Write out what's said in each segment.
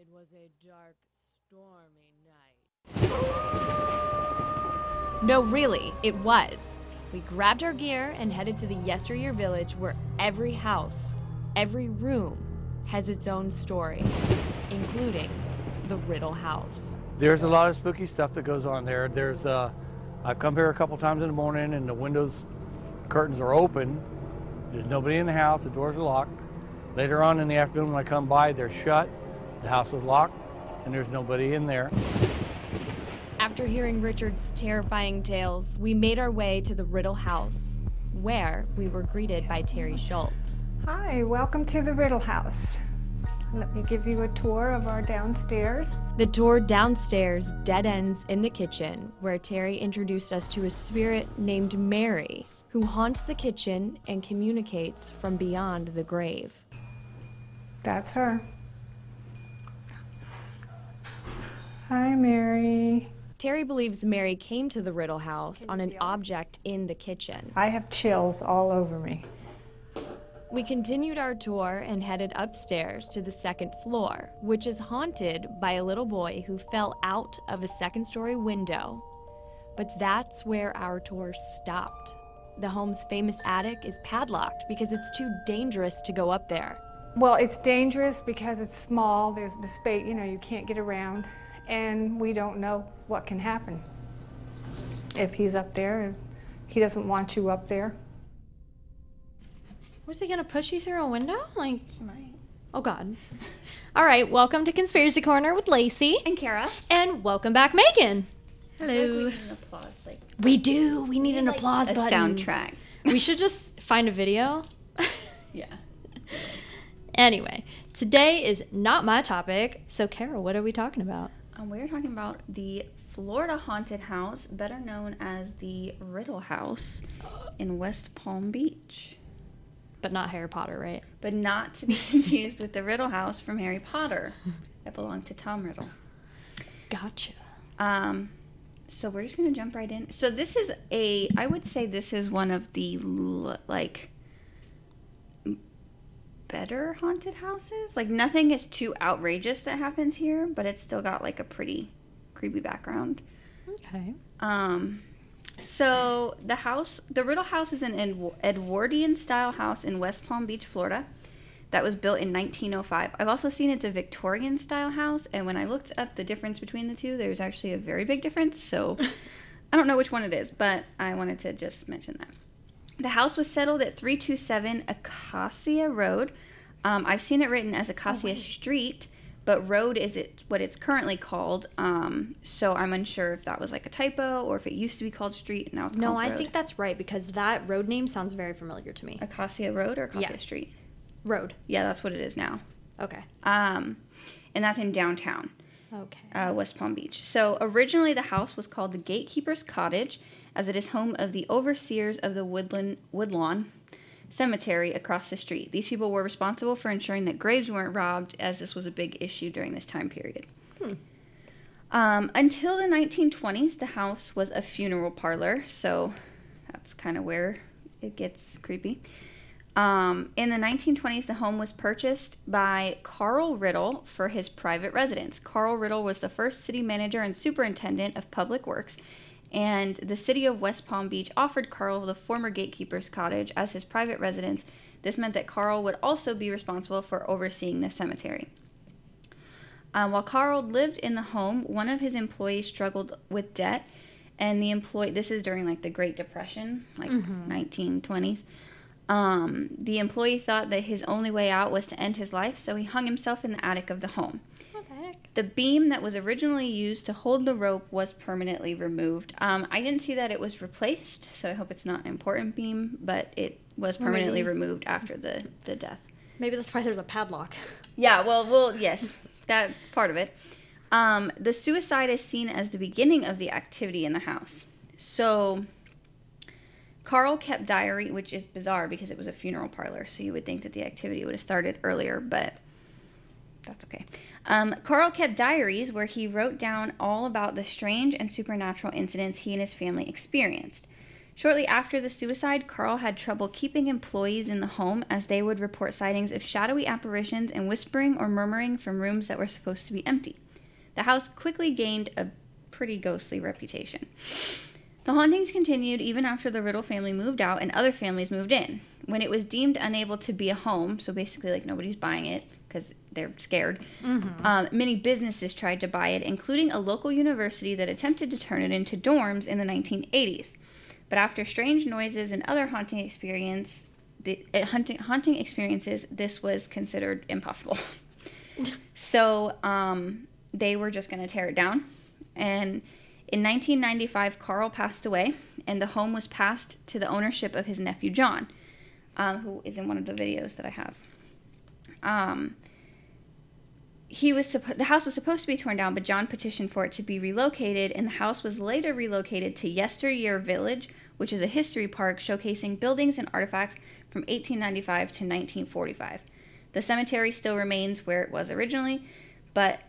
It was a dark, stormy night. No, really, it was. We grabbed our gear and headed to the Yesteryear Village, where every house, every room, has its own story, including the Riddle House. There's a lot of spooky stuff that goes on there. There's, I've come here a couple times in the morning, and the windows, curtains are open. There's nobody in the house. The doors are locked. Later on in the afternoon when I come by, they're shut. The house is locked, and there's nobody in there. After hearing Richard's terrifying tales, we made our way to the Riddle House, where we were greeted by Terry Schultz. Hi, welcome to the Riddle House. Let me give you a tour of our downstairs. The tour downstairs dead ends in the kitchen, where Terry introduced us to a spirit named Mary, who haunts the kitchen and communicates from beyond the grave. That's her. Hi, Mary. Terry believes Mary came to the Riddle House on an object in the kitchen. I have chills all over me. We continued our tour and headed upstairs to the second floor, which is haunted by a little boy who fell out of a second-story window. But that's where our tour stopped. The home's famous attic is padlocked because it's too dangerous to go up there. Well, it's dangerous because it's small. There's the space, you know, you can't get around. And we don't know what can happen. If he's up there, he doesn't want you up there. Was he gonna push you through a window? Like, he might. Oh God. All right, welcome to Conspiracy Corner with Laci. And Kara. And welcome back, Meghan. Hello. We need an applause, like, we do. We need an applause button. A soundtrack. We should just find a video. Yeah. Anyway, today is not my topic. So, Kara, what are we talking about? We're talking about the Florida haunted house, better known as the Riddle House, in West Palm Beach. But not Harry Potter, right? But not to be confused with the Riddle House from Harry Potter that belonged to Tom Riddle. Gotcha. So we're just going to jump right in. So this is I would say this is one of the, like, better haunted houses. Like, nothing is too outrageous that happens here, but it's still got, like, a pretty creepy background. Okay. So the Riddle House is an Edwardian-style house in West Palm Beach, Florida, that was built in 1905. I've also seen it's a Victorian-style house, and when I looked up the difference between the two, there's actually a very big difference, so I don't know which one it is, but I wanted to just mention that. The house was settled at 327 Acacia Road. I've seen it written as Acacia Street, but road is what it's currently called, so I'm unsure if that was like a typo or if it used to be called street and now it's called road. I think that's right, because that road name sounds very familiar to me. Acacia Road or Acacia Street? Road. Yeah, that's what it is now. Okay. And that's in downtown West Palm Beach. So originally the house was called the Gatekeeper's Cottage, as it is home of the overseers of the Woodlawn Cemetery across the street. These people were responsible for ensuring that graves weren't robbed, as this was a big issue during this time period. Until the 1920s, the house was a funeral parlor, so that's kind of where it gets creepy. In the 1920s, the home was purchased by Carl Riddle for his private residence. Carl Riddle was the first city manager and superintendent of public works, and the city of West Palm Beach offered Carl the former Gatekeeper's Cottage as his private residence. This meant that Carl would also be responsible for overseeing the cemetery. While Carl lived in the home, one of his employees struggled with debt, and the employee, this is during like the Great Depression, like 1920s. The employee thought that his only way out was to end his life, so he hung himself in the attic of the home. What the heck? The beam that was originally used to hold the rope was permanently removed. I didn't see that it was replaced, so I hope it's not an important beam, but it was permanently removed after the death. Maybe that's why there's a padlock. Yeah, well, yes, that part of it. The suicide is seen as the beginning of the activity in the house. So Carl kept diary, which is bizarre because it was a funeral parlor, so you would think that the activity would have started earlier, but that's okay. Carl kept diaries where he wrote down all about the strange and supernatural incidents he and his family experienced. Shortly after the suicide, Carl had trouble keeping employees in the home as they would report sightings of shadowy apparitions and whispering or murmuring from rooms that were supposed to be empty. The house quickly gained a pretty ghostly reputation. The hauntings continued even after the Riddle family moved out and other families moved in. When it was deemed unable to be a home, so basically like nobody's buying it because they're scared, many businesses tried to buy it, including a local university that attempted to turn it into dorms in the 1980s. But after strange noises and other haunting experiences, this was considered impossible. So they were just going to tear it down. And in 1995, Carl passed away, and the home was passed to the ownership of his nephew, John, who is in one of the videos that I have. The house was supposed to be torn down, but John petitioned for it to be relocated, and the house was later relocated to Yesteryear Village, which is a history park showcasing buildings and artifacts from 1895 to 1945. The cemetery still remains where it was originally, but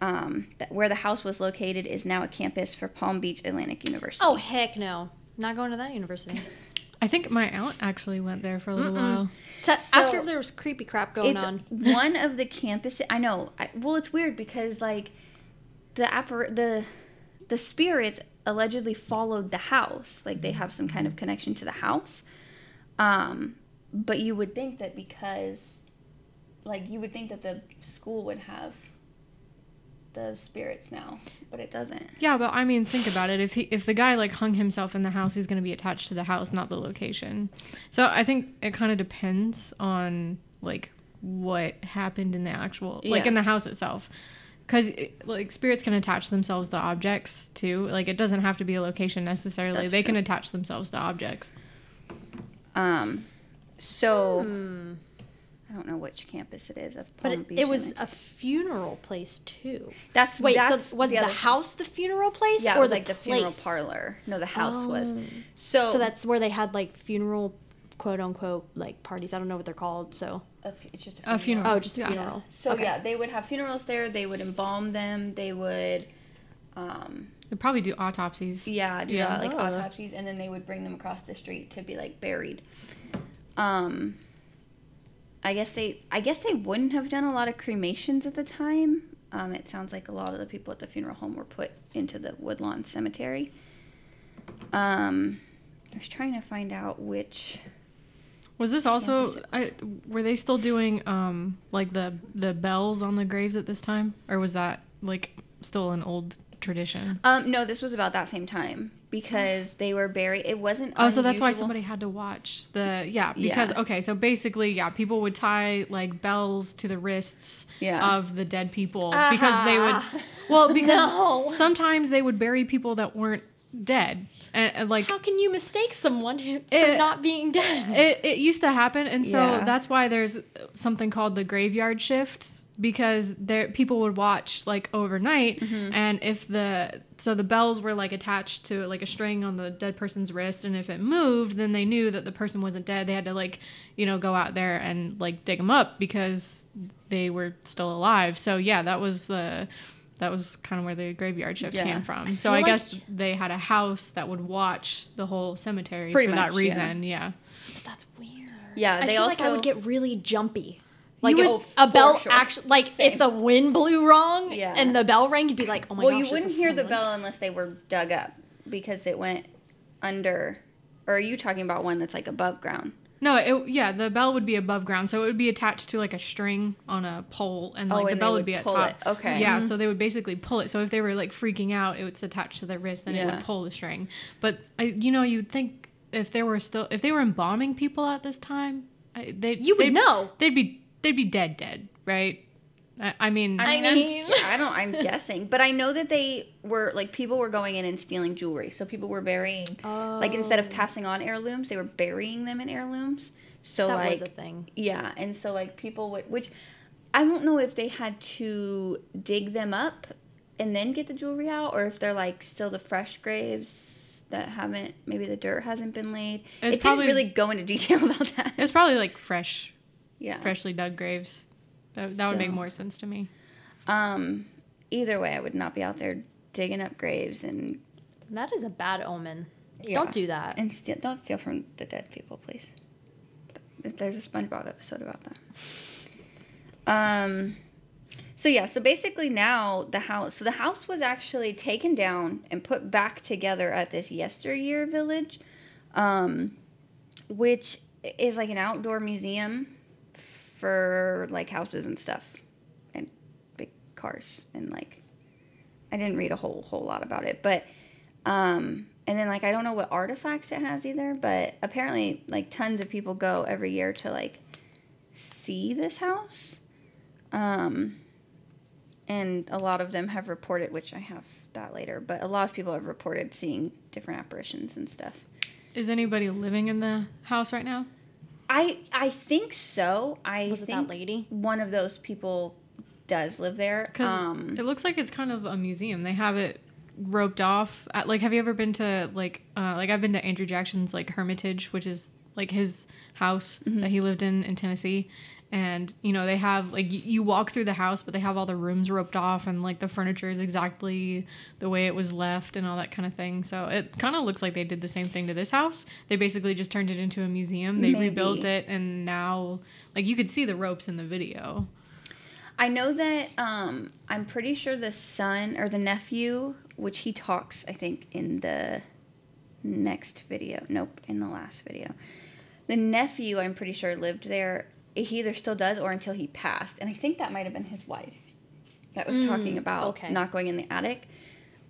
where the house was located is now a campus for Palm Beach Atlantic University. Oh, heck no. Not going to that university. I think my aunt actually went there for a little while. So ask her if there was creepy crap going on. One of the campuses. I know. Well, it's weird because, like, the spirits allegedly followed the house. Like, they have some kind of connection to the house. But you would think that because, like, you would think that the school would have the spirits now, but it doesn't. Yeah, but I mean, think about it. If the guy like hung himself in the house, he's going to be attached to the house, not the location. So I think it kind of depends on like what happened in the actual like in the house itself, because it, like spirits can attach themselves to objects too. Like it doesn't have to be a location necessarily. That's they true. Can attach themselves to objects. I don't know which campus it is of Palm Beach. But it was a funeral place too. So was the house the funeral place, or it was like the funeral parlor? No, the house was. So that's where they had like funeral, quote unquote, like parties. I don't know what they're called. So it's just a funeral. Oh, just a funeral. So they would have funerals there. They would embalm them. They would. They'd probably do autopsies. Yeah, autopsies, and then they would bring them across the street to be like buried. I guess they wouldn't have done a lot of cremations at the time. It sounds like a lot of the people at the funeral home were put into the Woodlawn Cemetery. I was trying to find out which. Was this also? Were they still doing like the bells on the graves at this time, or was that like still an old tradition? No, this was about that same time because they were buried. It wasn't unusual. So that's why somebody had to watch people would tie like bells to the wrists of the dead people because they would sometimes they would bury people that weren't dead. And like, how can you mistake someone for not being dead? It used to happen, and so that's why there's something called the graveyard shift. Because people would watch like overnight, and if the bells were like attached to like a string on the dead person's wrist, and if it moved, then they knew that the person wasn't dead. They had to like go out there and like dig them up because they were still alive. So that was kind of where the graveyard shift came from. So I guess they had a house that would watch the whole cemetery for that reason. Yeah, but that's weird. Yeah, I feel like I would get really jumpy. Like, if the wind blew wrong and the bell rang, you'd be like, oh my gosh. Well, you wouldn't hear the bell unless they were dug up because it went under. Or are you talking about one that's like above ground? No, the bell would be above ground. So it would be attached to like a string on a pole, and like the bell would be at top. It. Okay. Yeah, so they would basically pull it. So if they were like freaking out, it was attached to their wrist, and it would pull the string. But, you'd think if they were embalming people at this time, you would know. They'd be dead, right? I mean, I'm guessing, but I know that they were like people were going in and stealing jewelry, so people were burying like instead of passing on heirlooms, they were burying them in heirlooms. So that was a thing. Yeah, and so like people would, which I don't know if they had to dig them up and then get the jewelry out, or if they're like still the fresh graves that haven't, maybe the dirt hasn't been laid. It didn't really go into detail about that. It was probably like fresh. Yeah. Freshly dug graves. That would make more sense to me. Either way, I would not be out there digging up graves. And that is a bad omen. Yeah. Don't do that. And don't steal from the dead people, please. There's a SpongeBob episode about that. So basically now the house was actually taken down and put back together at this Yesteryear Village, which is like an outdoor museum for like houses and stuff and big cars and like, I didn't read a whole lot about it, but, and then like, I don't know what artifacts it has either, but apparently like tons of people go every year to like see this house. And a lot of them have reported, which I have that later, but a lot of people have reported seeing different apparitions and stuff. Is anybody living in the house right now? I think so. I think that lady? One of those people does live there. Because it looks like it's kind of a museum. They have it roped off. Have you ever been to, I've been to Andrew Jackson's, Hermitage, which is, his house that he lived in Tennessee. And, they have, you walk through the house, but they have all the rooms roped off and, the furniture is exactly the way it was left and all that kind of thing. So it kind of looks like they did the same thing to this house. They basically just turned it into a museum. They rebuilt it, and now, you could see the ropes in the video. I know that I'm pretty sure the son or the nephew, which he talks, I think, in the next video. Nope, in the last video. The nephew, I'm pretty sure, lived there. He either still does or until he passed. And I think that might have been his wife that was talking about not going in the attic.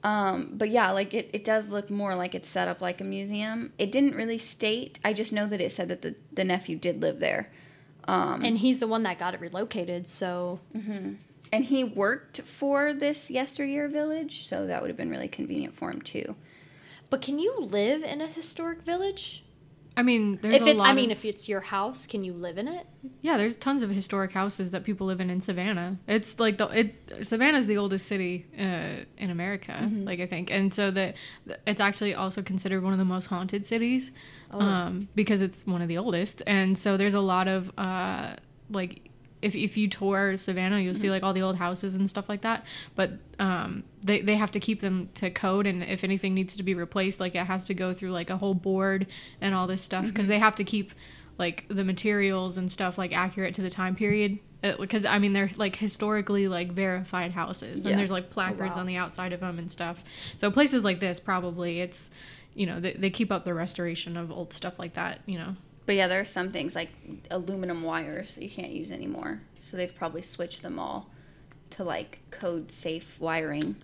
It does look more like it's set up like a museum. It didn't really state. I just know that it said that the nephew did live there. And he's the one that got it relocated, so... Mm-hmm. And he worked for this Yesteryear Village, so that would have been really convenient for him, too. But can you live in a historic village? I mean, if it's your house, can you live in it? Yeah, there's tons of historic houses that people live in Savannah. It's Savannah's the oldest city in America, I think. And so it's actually also considered one of the most haunted cities because it's one of the oldest. And so there's a lot of if you tour Savannah, you'll see all the old houses and stuff like that. But they have to keep them to code, and if anything needs to be replaced, it has to go through a whole board and all this stuff because they have to keep the materials and stuff accurate to the time period. Because I mean, they're historically verified houses, and there's placards on the outside of them and stuff. So places like this probably it's they keep up the restoration of old stuff like that. But yeah, there are some things like aluminum wires that you can't use anymore. So they've probably switched them all to code safe wiring.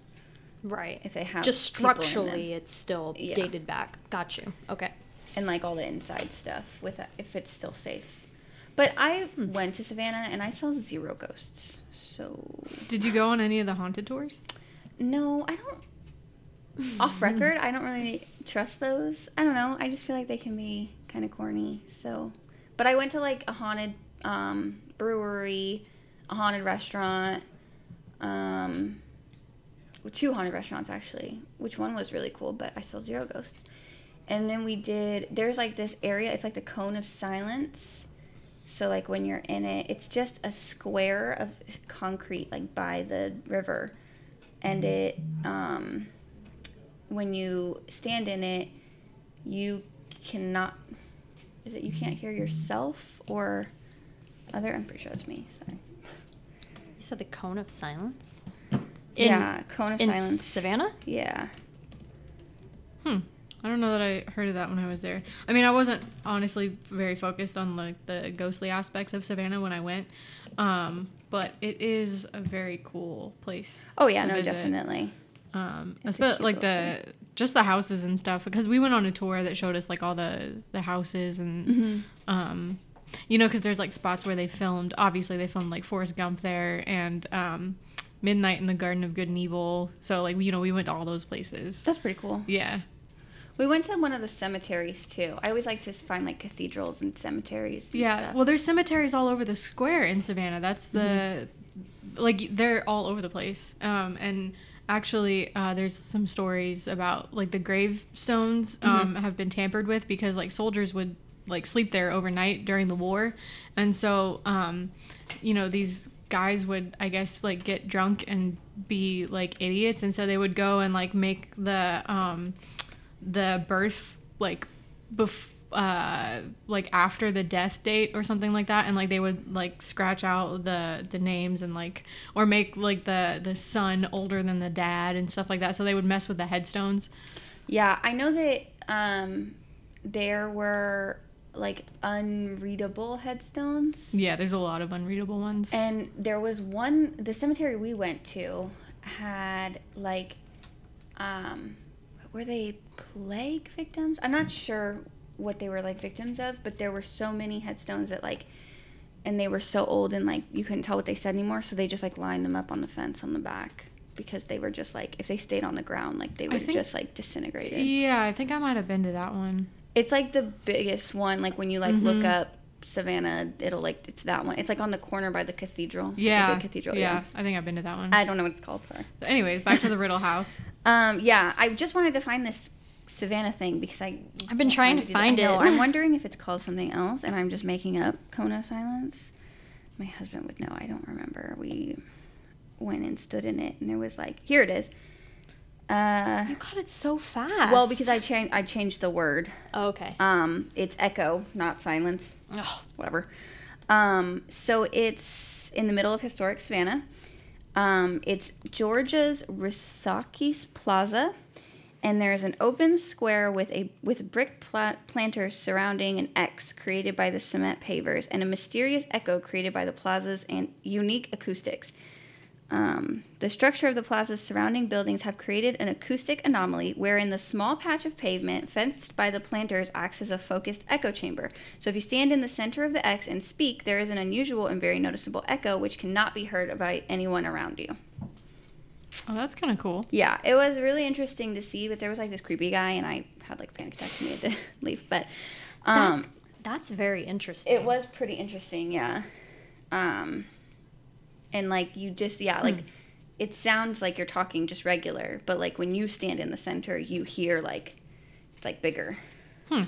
Right. If they have just structurally it's still dated back. Got you. Okay. And all the inside stuff if it's still safe. But I went to Savannah and I saw zero ghosts. So did you go on any of the haunted tours? No, I don't. Off record, I don't really trust those. I don't know. I just feel like they can be kind of corny. So, but I went to a haunted brewery, a haunted restaurant, two haunted restaurants actually, which one was really cool, but I saw zero ghosts. And then we did, there's this area, it's the Cone of Silence. So when you're in it, it's just a square of concrete by the river, and it when you stand in it, you cannot. Is it you can't hear yourself or other? I'm pretty sure that's me. Sorry. You said the Cone of Silence? Cone of Silence. Savannah? Yeah. I don't know that I heard of that when I was there. I mean, I wasn't honestly very focused on the ghostly aspects of Savannah when I went, but it is a very cool place. Oh yeah, definitely. Especially just the houses and stuff, because we went on a tour that showed us all the houses and because there's spots where they filmed. Obviously, they filmed Forrest Gump there and Midnight in the Garden of Good and Evil. So we went to all those places. That's pretty cool. Yeah, we went to one of the cemeteries too. I always like to find cathedrals and cemeteries. And stuff. Well, there's cemeteries all over the square in Savannah. That's the they're all over the place and. Actually, there's some stories about, the gravestones have been tampered with because, soldiers would, sleep there overnight during the war. And so, these guys would, I guess, get drunk and be, idiots. And so they would go and, make the the birth, like after the death date or something like that, and like they would like scratch out the names and like, or make like the son older than the dad and stuff like that, so they would mess with the headstones. Yeah, I know that there were like unreadable headstones. Yeah, there's a lot of unreadable ones. And there was one, the cemetery we went to had like were they plague victims? I'm not sure what they were like victims of, but there were so many headstones that like, and they were so old and like you couldn't tell what they said anymore, so they just like lined them up on the fence on the back because they were just like, if they stayed on the ground, like they would have just like disintegrated. Yeah, I think I might have been to that one. It's like the biggest one, like when you like look up Savannah, it'll like, it's that one. It's like on the corner by the cathedral. Yeah. Like the big cathedral. Yeah. I think I've been to that one. I don't know what it's called, sorry. But anyways, back to the Riddle House. Yeah, I just wanted to find this Savannah thing because I've been trying to find it. No, I'm wondering if it's called something else and I'm just making up Kona silence. My husband would know. I don't remember. We went and stood in it and there was like, here it is. You got it so fast. Well, because I changed the word. Oh, okay. It's echo, not silence. Ugh, whatever. So it's in the middle of historic Savannah. It's Georgia's Rysakis Plaza. And there's an open square with brick planters surrounding an X created by the cement pavers and a mysterious echo created by the plaza's and unique acoustics. The structure of the plaza's surrounding buildings have created an acoustic anomaly wherein the small patch of pavement fenced by the planters acts as a focused echo chamber. So if you stand in the center of the X and speak, there is an unusual and very noticeable echo which cannot be heard by anyone around you. Oh, that's kind of cool. Yeah, it was really interesting to see, but there was like this creepy guy, and I had like panic attack and I had to leave. But that's very interesting. It was pretty interesting, yeah. And like you just, yeah, like it sounds like you're talking just regular, but like when you stand in the center, you hear like it's like bigger. But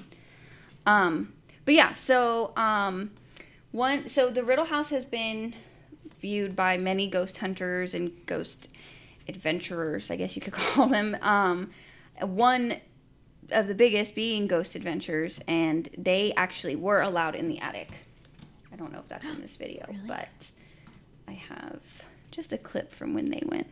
yeah, so so the Riddle House has been viewed by many ghost hunters and ghost adventurers, I guess you could call them. One of the biggest being Ghost Adventures, and they actually were allowed in the attic. I don't know if that's in this video, really? But I have just a clip from when they went.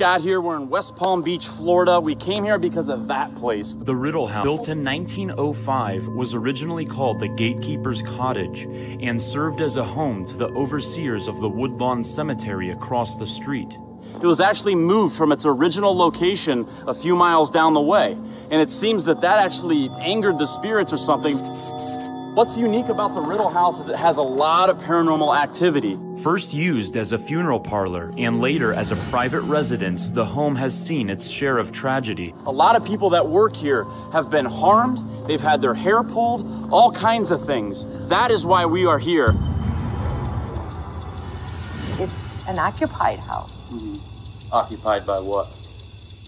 Got here, we're in West Palm Beach, Florida. We came here because of that place. The Riddle House, built in 1905, was originally called the Gatekeeper's Cottage and served as a home to the overseers of the Woodlawn Cemetery across the street. It was actually moved from its original location a few miles down the way, and it seems that actually angered the spirits or something. What's unique about the Riddle House is it has a lot of paranormal activity. First used as a funeral parlor and later as a private residence, the home has seen its share of tragedy. A lot of people that work here have been harmed, they've had their hair pulled, all kinds of things. That is why we are here. It's an occupied house. Mm-hmm. Occupied by what?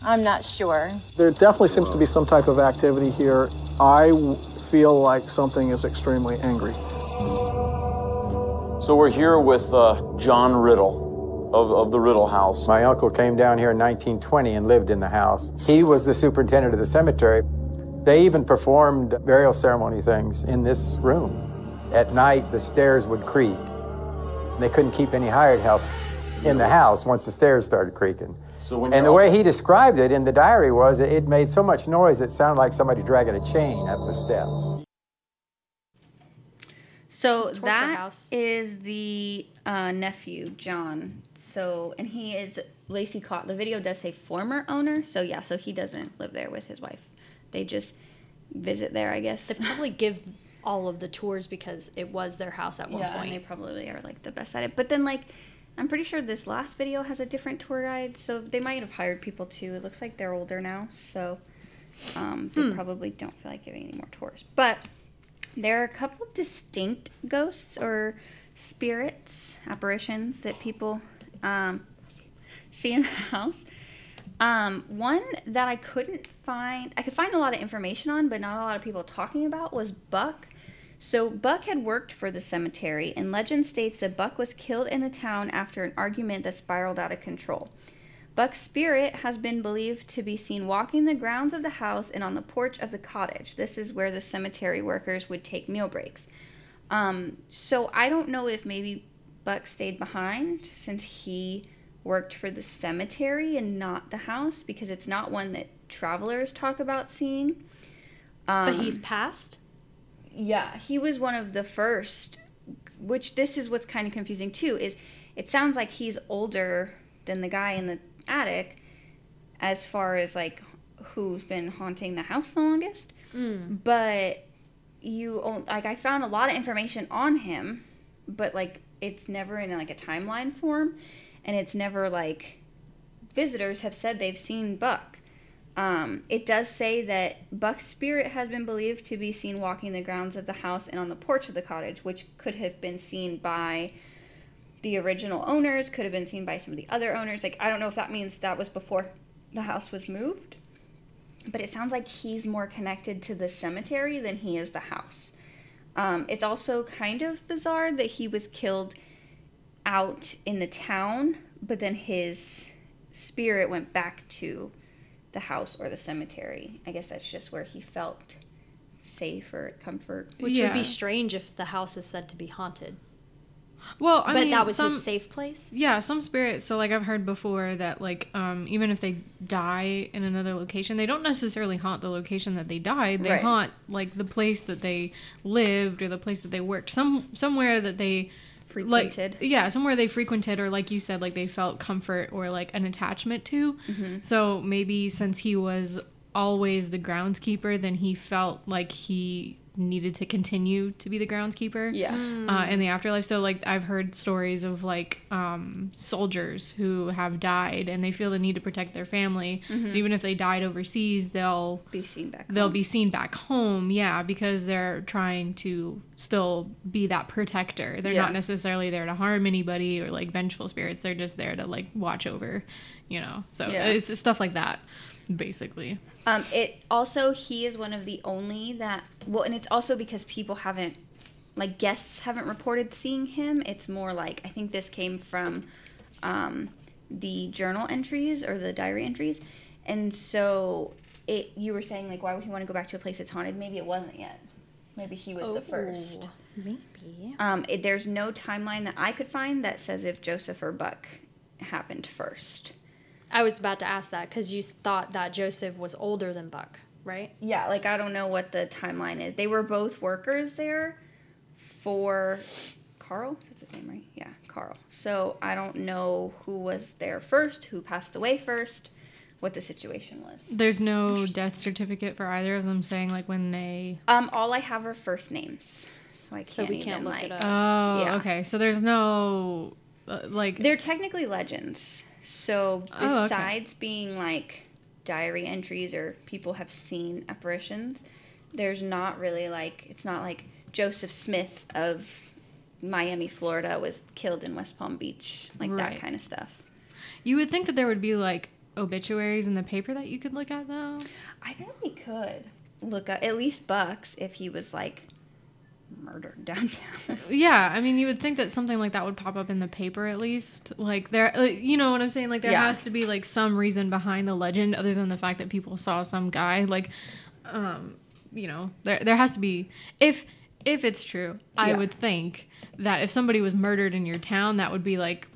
I'm not sure. There definitely seems to be some type of activity here. I feel like something is extremely angry. So we're here with John Riddle of the Riddle House. My uncle came down here in 1920 and lived in the house. He was the superintendent of the cemetery. They even performed burial ceremony things in this room. At night, the stairs would creak. They couldn't keep any hired help in the house once the stairs started creaking. So when the way he described it in the diary was it made so much noise it sounded like somebody dragging a chain up the steps. So that is the nephew, John. So, and he is Laci caught. The video does say former owner. So yeah, so he doesn't live there with his wife. They just visit there, I guess. They probably give all of the tours because it was their house at one point. And they probably are like the best at it. But then like, I'm pretty sure this last video has a different tour guide, so they might have hired people too. It looks like they're older now, so they probably don't feel like giving any more tours. But there are a couple of distinct ghosts or spirits, apparitions that people see in the house. One that I could find a lot of information on, but not a lot of people talking about, was Buck. So Buck had worked for the cemetery, and legend states that Buck was killed in the town after an argument that spiraled out of control. Buck's spirit has been believed to be seen walking the grounds of the house and on the porch of the cottage. This is where the cemetery workers would take meal breaks. So I don't know if maybe Buck stayed behind since he worked for the cemetery and not the house, because it's not one that travelers talk about seeing. But he's passed? Yeah, he was one of the first, which this is what's kind of confusing too, is it sounds like he's older than the guy in the attic as far as like who's been haunting the house the longest. But I found a lot of information on him, but like it's never in like a timeline form, and it's never like visitors have said they've seen Buck. It does say that Buck's spirit has been believed to be seen walking the grounds of the house and on the porch of the cottage, which could have been seen by the original owners, could have been seen by some of the other owners. Like, I don't know if that means that was before the house was moved, but it sounds like he's more connected to the cemetery than he is the house. It's also kind of bizarre that he was killed out in the town, but then his spirit went back to the house or the cemetery. I guess that's just where he felt safe or comfort. Which would be strange if the house is said to be haunted. Well, I mean, that was his safe place? Yeah, some spirits. So, like, I've heard before that, like, even if they die in another location, they don't necessarily haunt the location that they died. They haunt, like, the place that they lived or the place that they worked. Somewhere that they frequented. Like, yeah, somewhere they frequented, or like you said, like they felt comfort or like an attachment to. Mm-hmm. So maybe since he was always the groundskeeper, then he felt like he needed to continue to be the groundskeeper in the afterlife. So like I've heard stories of like soldiers who have died and they feel the need to protect their family. Mm-hmm. So even if they died overseas, they'll be seen back home. Yeah, because they're trying to still be that protector. They're not necessarily there to harm anybody or like vengeful spirits. They're just there to like watch over, you know. So it's just stuff like that. Basically. It also, he is one of the only that, well, and it's also because people haven't, like, guests haven't reported seeing him. It's more like, I think this came from the journal entries or the diary entries. And so you were saying, like, why would he want to go back to a place that's haunted? Maybe it wasn't yet. Maybe he was the first. Maybe. There's no timeline that I could find that says if Joseph or Buck happened first. I was about to ask that because you thought that Joseph was older than Buck, right? Yeah, like I don't know what the timeline is. They were both workers there for Carl. Is that his name, right? Yeah, Carl. So I don't know who was there first, who passed away first, what the situation was. There's no death certificate for either of them saying like when they... all I have are first names, so I can't look it up. Oh, yeah. Okay. So there's no... They're technically legends. So besides being like diary entries or people have seen apparitions, there's not really like, it's not like Joseph Smith of Miami, Florida was killed in West Palm Beach, like that kind of stuff. You would think that there would be like obituaries in the paper that you could look at though. I think we could look at least Buck's if he was like murdered downtown. Yeah, I mean, you would think that something like that would pop up in the paper at least. Like, there, you know what I'm saying? Like, there has to be, like, some reason behind the legend other than the fact that people saw some guy. Like, you know, there has to be... If it's true, I would think that if somebody was murdered in your town, that would be, like...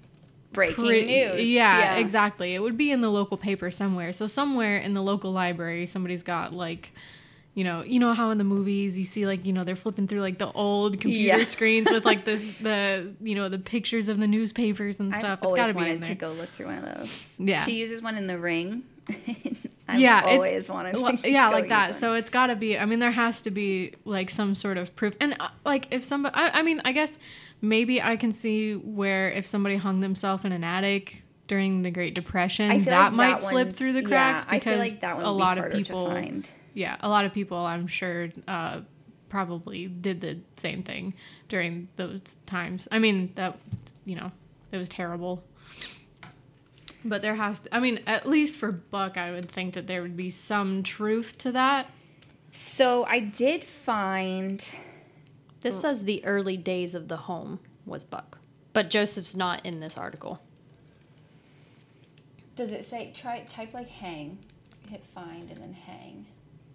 breaking news. Yeah, exactly. It would be in the local paper somewhere. So somewhere in the local library, somebody's got, like... You know how in the movies you see like, you know, they're flipping through like the old computer screens with like the you know, the pictures of the newspapers and stuff. It's got to be in there. I've always wanted to go look through one of those. Yeah. She uses one in The Ring. I've always wanted to go use that. So it's got to be, I mean, there has to be like some sort of proof. And like if somebody, I mean, I guess maybe I can see where if somebody hung themselves in an attic during the Great Depression, that might slip through the cracks because a lot of people... Yeah, a lot of people, I'm sure, probably did the same thing during those times. I mean, that, you know, it was terrible. But there has to, I mean, at least for Buck, I would think that there would be some truth to that. So I did find This says the early days of the home was Buck, but Joseph's not in this article. Does it say, type like hang, hit find, and then hang?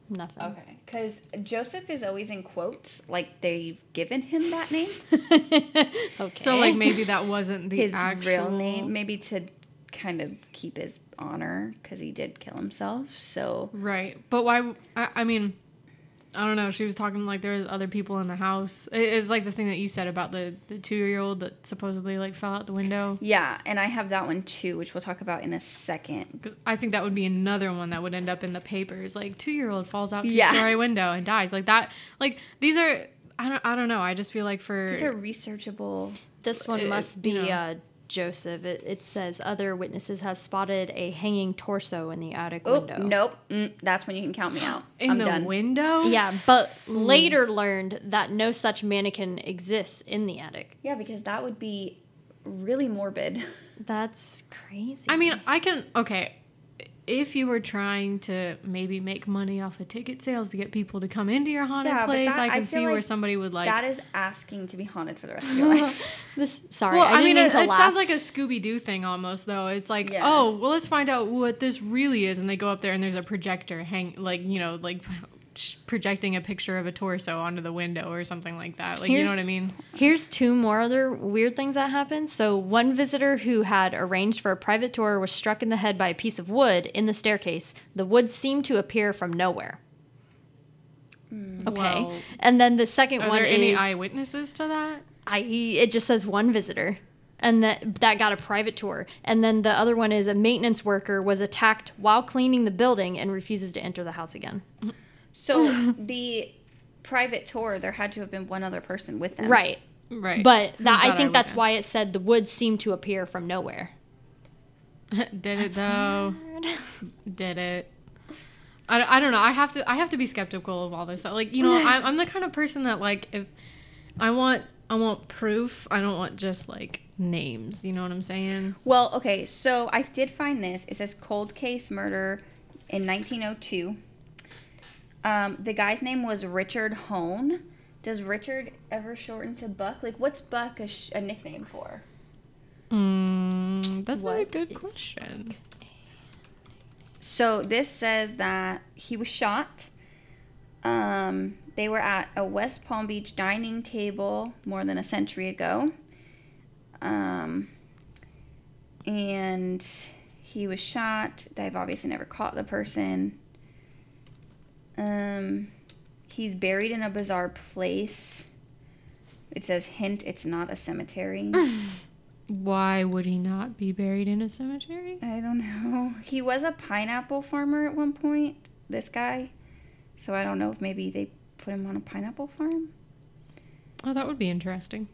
Nothing. Okay, because Joseph is always in quotes, like they've given him that name. Okay. So, like, maybe that wasn't his actual real name. Maybe to kind of keep his honor, because he did kill himself, so. Right, but why, I mean, I don't know, she was talking like there was other people in the house. It was like the thing that you said about the 2-year-old that supposedly, like, fell out the window. Yeah, and I have that one, too, which we'll talk about in a second. Because I think that would be another one that would end up in the papers. Like, 2-year-old falls out two-story window and dies. Like, that, like, these are, I don't know, I just feel like for... These are researchable. This one must be, Joseph. It says other witnesses has spotted a hanging torso in the attic window. Nope. That's when you can count me out. I'm done. Window? Yeah, but later learned that no such mannequin exists in the attic. Yeah, because that would be really morbid. That's crazy. I mean, if you were trying to maybe make money off of ticket sales to get people to come into your haunted place, I can see where somebody would like... That is asking to be haunted for the rest of your life. It sounds like a Scooby-Doo thing almost, though. It's like, let's find out what this really is. And they go up there and there's a projector projecting a picture of a torso onto the window or something like that. Like, you know what I mean? Here's 2 more other weird things that happened. So one visitor who had arranged for a private tour was struck in the head by a piece of wood in the staircase. The wood seemed to appear from nowhere. Okay. Well, and then the second one is... Are there any eyewitnesses to that? It just says one visitor. And that got a private tour. And then the other one is a maintenance worker was attacked while cleaning the building and refuses to enter the house again. So the private tour, there had to have been one other person with them. Right. But I think that's why it said the wood seemed to appear from nowhere. Did it though? I don't know. I have to be skeptical of all this. Like, you know, I'm the kind of person that, like, if I want proof. I don't want just, like, names. You know what I'm saying? Well, okay. So I did find this. It says cold case murder in 1902. The guy's name was Richard Hone. Does Richard ever shorten to Buck? Like, what's Buck a nickname for? That's not a good question. So this says that he was shot. They were at a West Palm Beach dining table more than a century ago. And he was shot. They've obviously never caught the person. He's buried in a bizarre place. It says, hint, it's not a cemetery. Why would he not be buried in a cemetery? I don't know. He was a pineapple farmer at one point, this guy. So I don't know if maybe they put him on a pineapple farm. Oh, that would be interesting.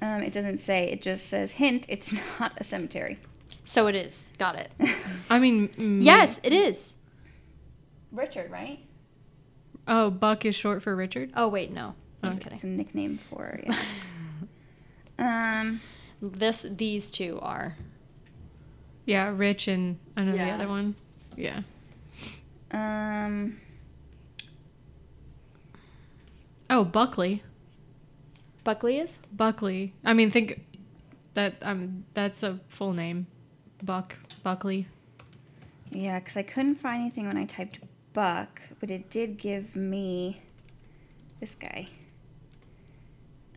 It doesn't say. It just says, hint, it's not a cemetery. So it is. Got it. I mean... Yes, it is. Richard, right? Oh, Buck is short for Richard? Oh, wait, no. I'm kidding. It's a nickname for, yeah. These 2 are. Yeah, Rich and I know the other one. Yeah. Oh, Buckley. Buckley is? Buckley. I mean, think that that's a full name. Buckley. Yeah, because I couldn't find anything when I typed Buck, but it did give me this guy.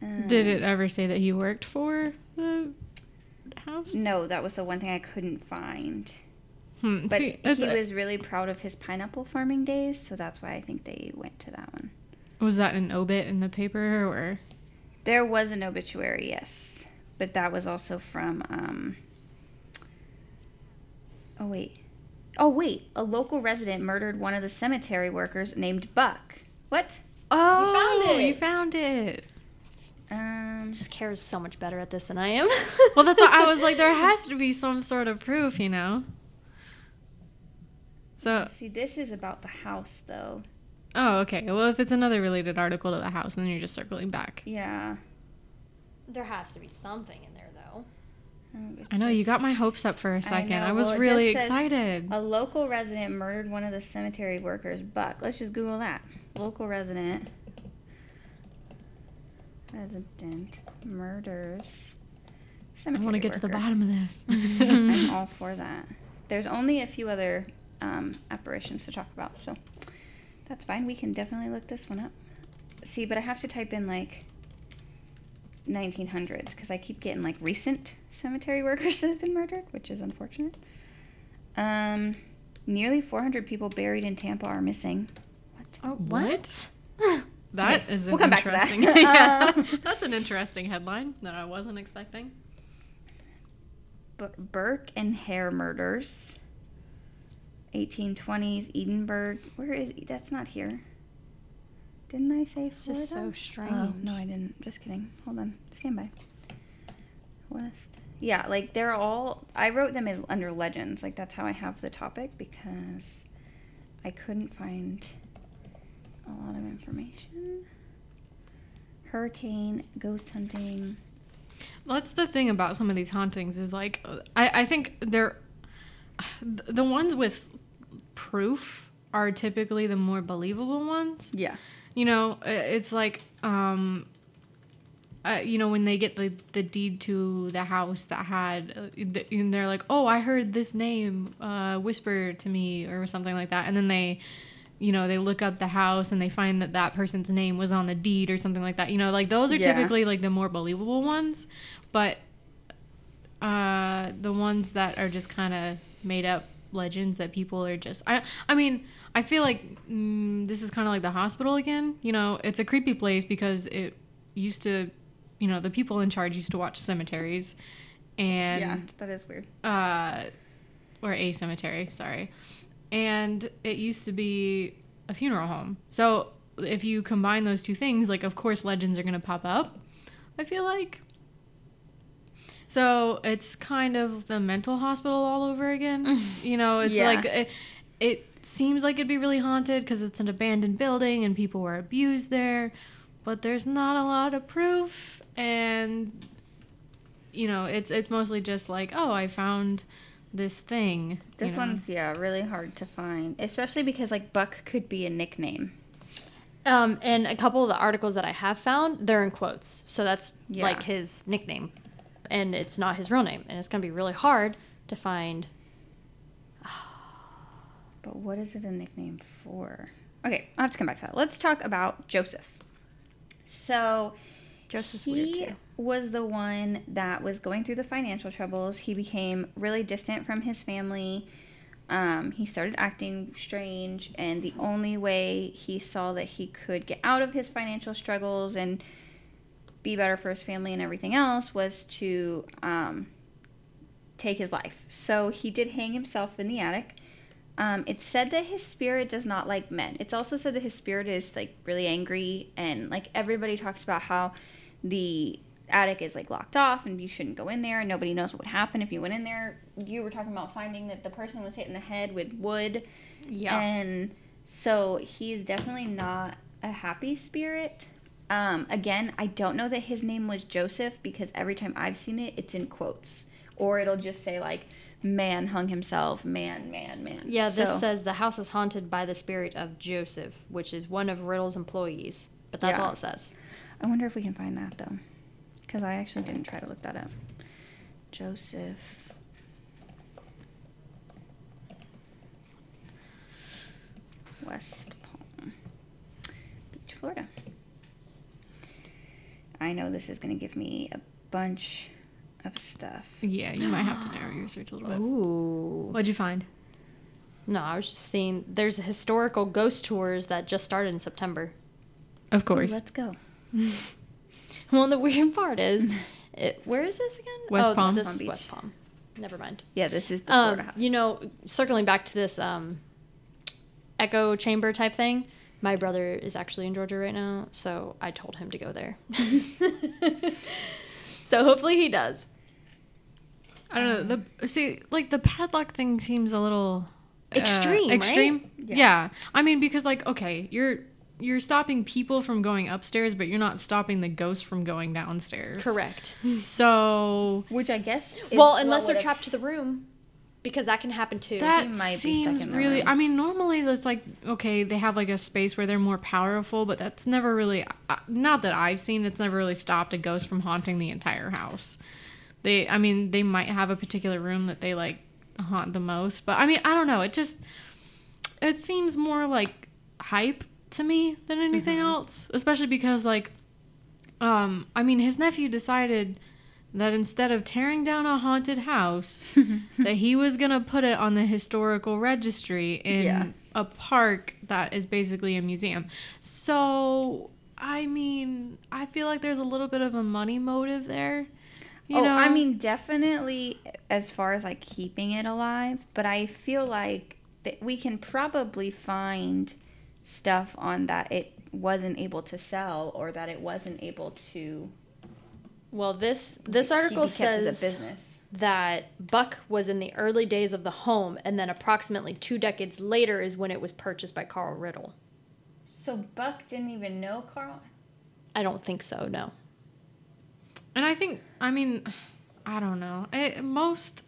Did it ever say that he worked for the house? No, that was the one thing I couldn't find. But he was really proud of his pineapple farming days, so that's why I think they went to that one. Was that an obit in the paper? Or there was an obituary, yes. But that was also from... Oh, wait. A local resident murdered one of the cemetery workers named Buck. What? Oh, you found it. Just Kara's so much better at this than I am. Well, that's what I was like. There has to be some sort of proof, you know? So see, this is about the house, though. Oh, okay. Well, if it's another related article to the house, then you're just circling back. Yeah. There has to be something in there, though. I know, you got my hopes up for a second. I was really excited. A local resident murdered one of the cemetery workers, Buck. Let's just Google that. Local resident. resident murders cemetery I want to get worker. To the bottom of this. I'm all for that. There's only a few other apparitions to talk about, so that's fine. We can definitely look this one up. See, but I have to type in, like, 1900s, because I keep getting, like, recent cemetery workers that have been murdered, which is unfortunate. Nearly 400 people buried in Tampa are missing. What? Oh, what? That okay. is an we'll come interesting. Back to that. That's an interesting headline that I wasn't expecting. Burke and Hare murders. 1820s, Edinburgh. Where is that's not here? Didn't I say Florida? This is so strange. Oh, no, I didn't. Just kidding. Hold on. Stand by. West. Yeah, like they're all. I wrote them as under legends. Like that's how I have the topic because I couldn't find a lot of information. Hurricane, ghost hunting. Well, that's the thing about some of these hauntings is like I think they're the ones with proof are typically the more believable ones. Yeah. You know, it's like you know, when they get the deed to the house that had, and they're like, oh, I heard this name whispered to me or something like that. And then they, you know, they look up the house and they find that that person's name was on the deed or something like that. You know, like those are typically like the more believable ones. But the ones that are just kind of made up legends that people are just, I mean, I feel like this is kind of like the hospital again. You know, it's a creepy place because it used to... You know, the people in charge used to watch cemeteries, and yeah, that is weird. Or a cemetery, sorry. And it used to be a funeral home. So if you combine those two things, like of course legends are gonna pop up. I feel like. So it's kind of the mental hospital all over again. You know, it's like it seems like it'd be really haunted because it's an abandoned building and people were abused there, but there's not a lot of proof. And, you know, it's mostly just like, oh, I found this thing. This one's, really hard to find. Especially because, like, Buck could be a nickname. And a couple of the articles that I have found, they're in quotes. So that's, like, his nickname. And it's not his real name. And it's going to be really hard to find. But what is it a nickname for? Okay, I'll have to come back to that. Let's talk about Joseph. So... Joseph's weird too. He was the one that was going through the financial troubles. He became really distant from his family. He started acting strange, and the only way he saw that he could get out of his financial struggles and be better for his family and everything else was to take his life. So he did hang himself in the attic. It's said that his spirit does not like men. It's also said that his spirit is, like, really angry, and, like, everybody talks about how the attic is, like, locked off and you shouldn't go in there and nobody knows what would happen if you went in there. You were talking about finding that the person was hit in the head with wood. Yeah. And so he's definitely not a happy spirit. Again, I don't know that his name was Joseph because every time I've seen it, it's in quotes. Or it'll just say, like... Man hung himself. Man. Yeah, this says the house is haunted by the spirit of Joseph, which is one of Riddle's employees. But that's all it says. I wonder if we can find that, though. Because I actually didn't try to look that up. Joseph. West Palm Beach, Florida. I know this is going to give me a bunch... of stuff. Yeah, you might have to narrow your search a little bit. Ooh. What'd you find? No, I was just seeing there's historical ghost tours that just started in September. Of course. Let's go. Well, the weird part is, where is this again? West Palm. This Palm Beach. West Palm. Never mind. Yeah, this is the Florida house. You know, circling back to this echo chamber type thing, my brother is actually in Georgia right now, so I told him to go there. So hopefully he does. I don't know. The padlock thing seems a little extreme, right? Yeah. I mean, because like, okay, you're stopping people from going upstairs, but you're not stopping the ghost from going downstairs. Correct. So, which I guess. Well, unless they're trapped to the room. Because that can happen too. That seems really... I mean, normally that's like, okay, they have like a space where they're more powerful, but that's never really... Not that I've seen, it's never really stopped a ghost from haunting the entire house. They, I mean, they might have a particular room that they like haunt the most, but I mean, I don't know. It just... It seems more like hype to me than anything mm-hmm. else. Especially because like... I mean, his nephew decided... that instead of tearing down a haunted house, that he was going to put it on the historical registry in a park that is basically a museum. So, I mean, I feel like there's a little bit of a money motive there. You know? I mean, definitely as far as like keeping it alive. But I feel like that we can probably find stuff on that it wasn't able to sell or that it wasn't able to... Well, this article says that Buck was in the early days of the home, and then approximately 2 decades later is when it was purchased by Carl Riddle. So Buck didn't even know Carl? I don't think so, no. And I think, I mean, I don't know. Because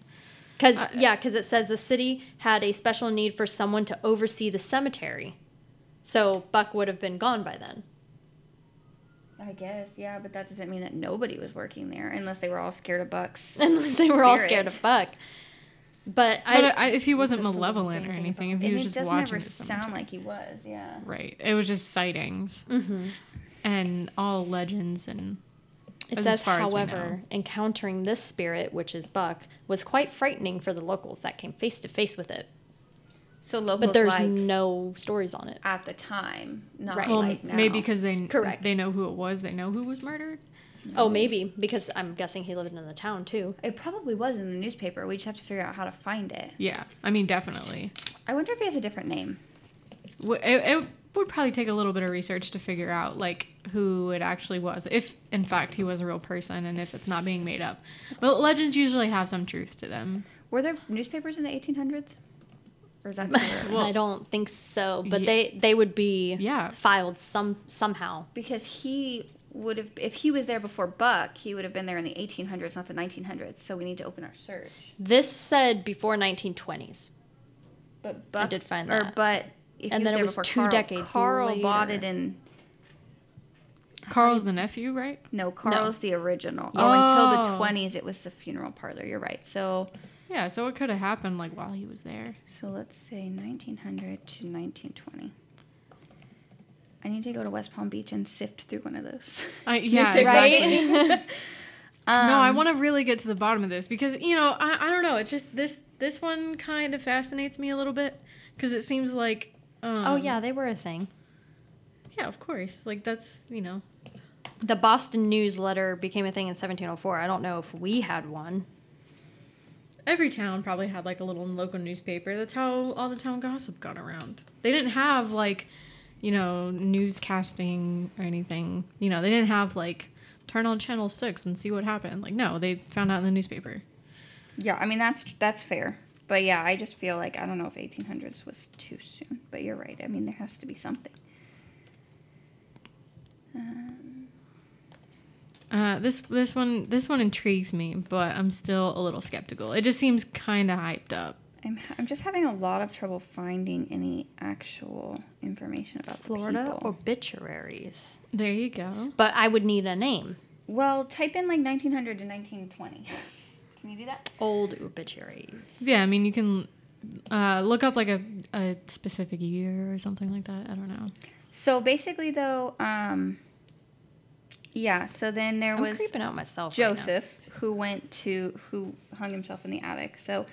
it says the city had a special need for someone to oversee the cemetery. So Buck would have been gone by then. I guess, yeah, but that doesn't mean that nobody was working there unless they were all scared of Buck's all scared of Buck. But if he wasn't malevolent or anything, if he was just watching... It doesn't ever sound like he was, yeah. Right. It was just sightings. Mm-hmm. And all legends and... It says, however, encountering this spirit, which is Buck, was quite frightening for the locals that came face to face with it. So locals, but there's like no stories on it at the time, not right. Well, like now. Maybe because they know who it was, they know who was murdered. No. Oh, maybe because I'm guessing he lived in the town too. It probably was in the newspaper. We just have to figure out how to find it. Yeah, I mean, definitely. I wonder if he has a different name. It would probably take a little bit of research to figure out like who it actually was, if in fact he was a real person and if it's not being made up. But legends usually have some truth to them. Were there newspapers in the 1800s? Well, I don't think so, but they would be filed somehow. Because he would have, if he was there before Buck, he would have been there in the 1800s, not the 1900s, so we need to open our search. This said before 1920s. But Buck, I did find that. But if and he was then there it was before 2 decades Carl later. Bought it in... Carl's the nephew, right? No, Carl's the original. Yeah. Oh, until the 20s it was the funeral parlor, you're right, so... Yeah, so it could have happened, like, while he was there. So let's say 1900 to 1920. I need to go to West Palm Beach and sift through one of those. Exactly. Right? No, I want to really get to the bottom of this because, you know, I don't know. It's just this one kind of fascinates me a little bit because it seems like... they were a thing. Yeah, of course. Like, that's, you know... The Boston Newsletter became a thing in 1704. I don't know if we had one. Every town probably had, like, a little local newspaper. That's how all the town gossip got around. They didn't have, like, you know, newscasting or anything. You know, they didn't have, like, turn on Channel 6 and see what happened. Like, no, they found out in the newspaper. Yeah, I mean, that's fair. But, yeah, I just feel like, I don't know if 1800s was too soon. But you're right. I mean, there has to be something. This one intrigues me, but I'm still a little skeptical. It just seems kind of hyped up. I'm just having a lot of trouble finding any actual information about Florida obituaries. There you go. But I would need a name. Well, type in like 1900 to 1920. Can you do that? Old obituaries. Yeah, I mean you can look up like a specific year or something like that. I don't know. So basically, though. Yeah, so then there was creeping out myself Joseph, right now. who hung himself in the attic. So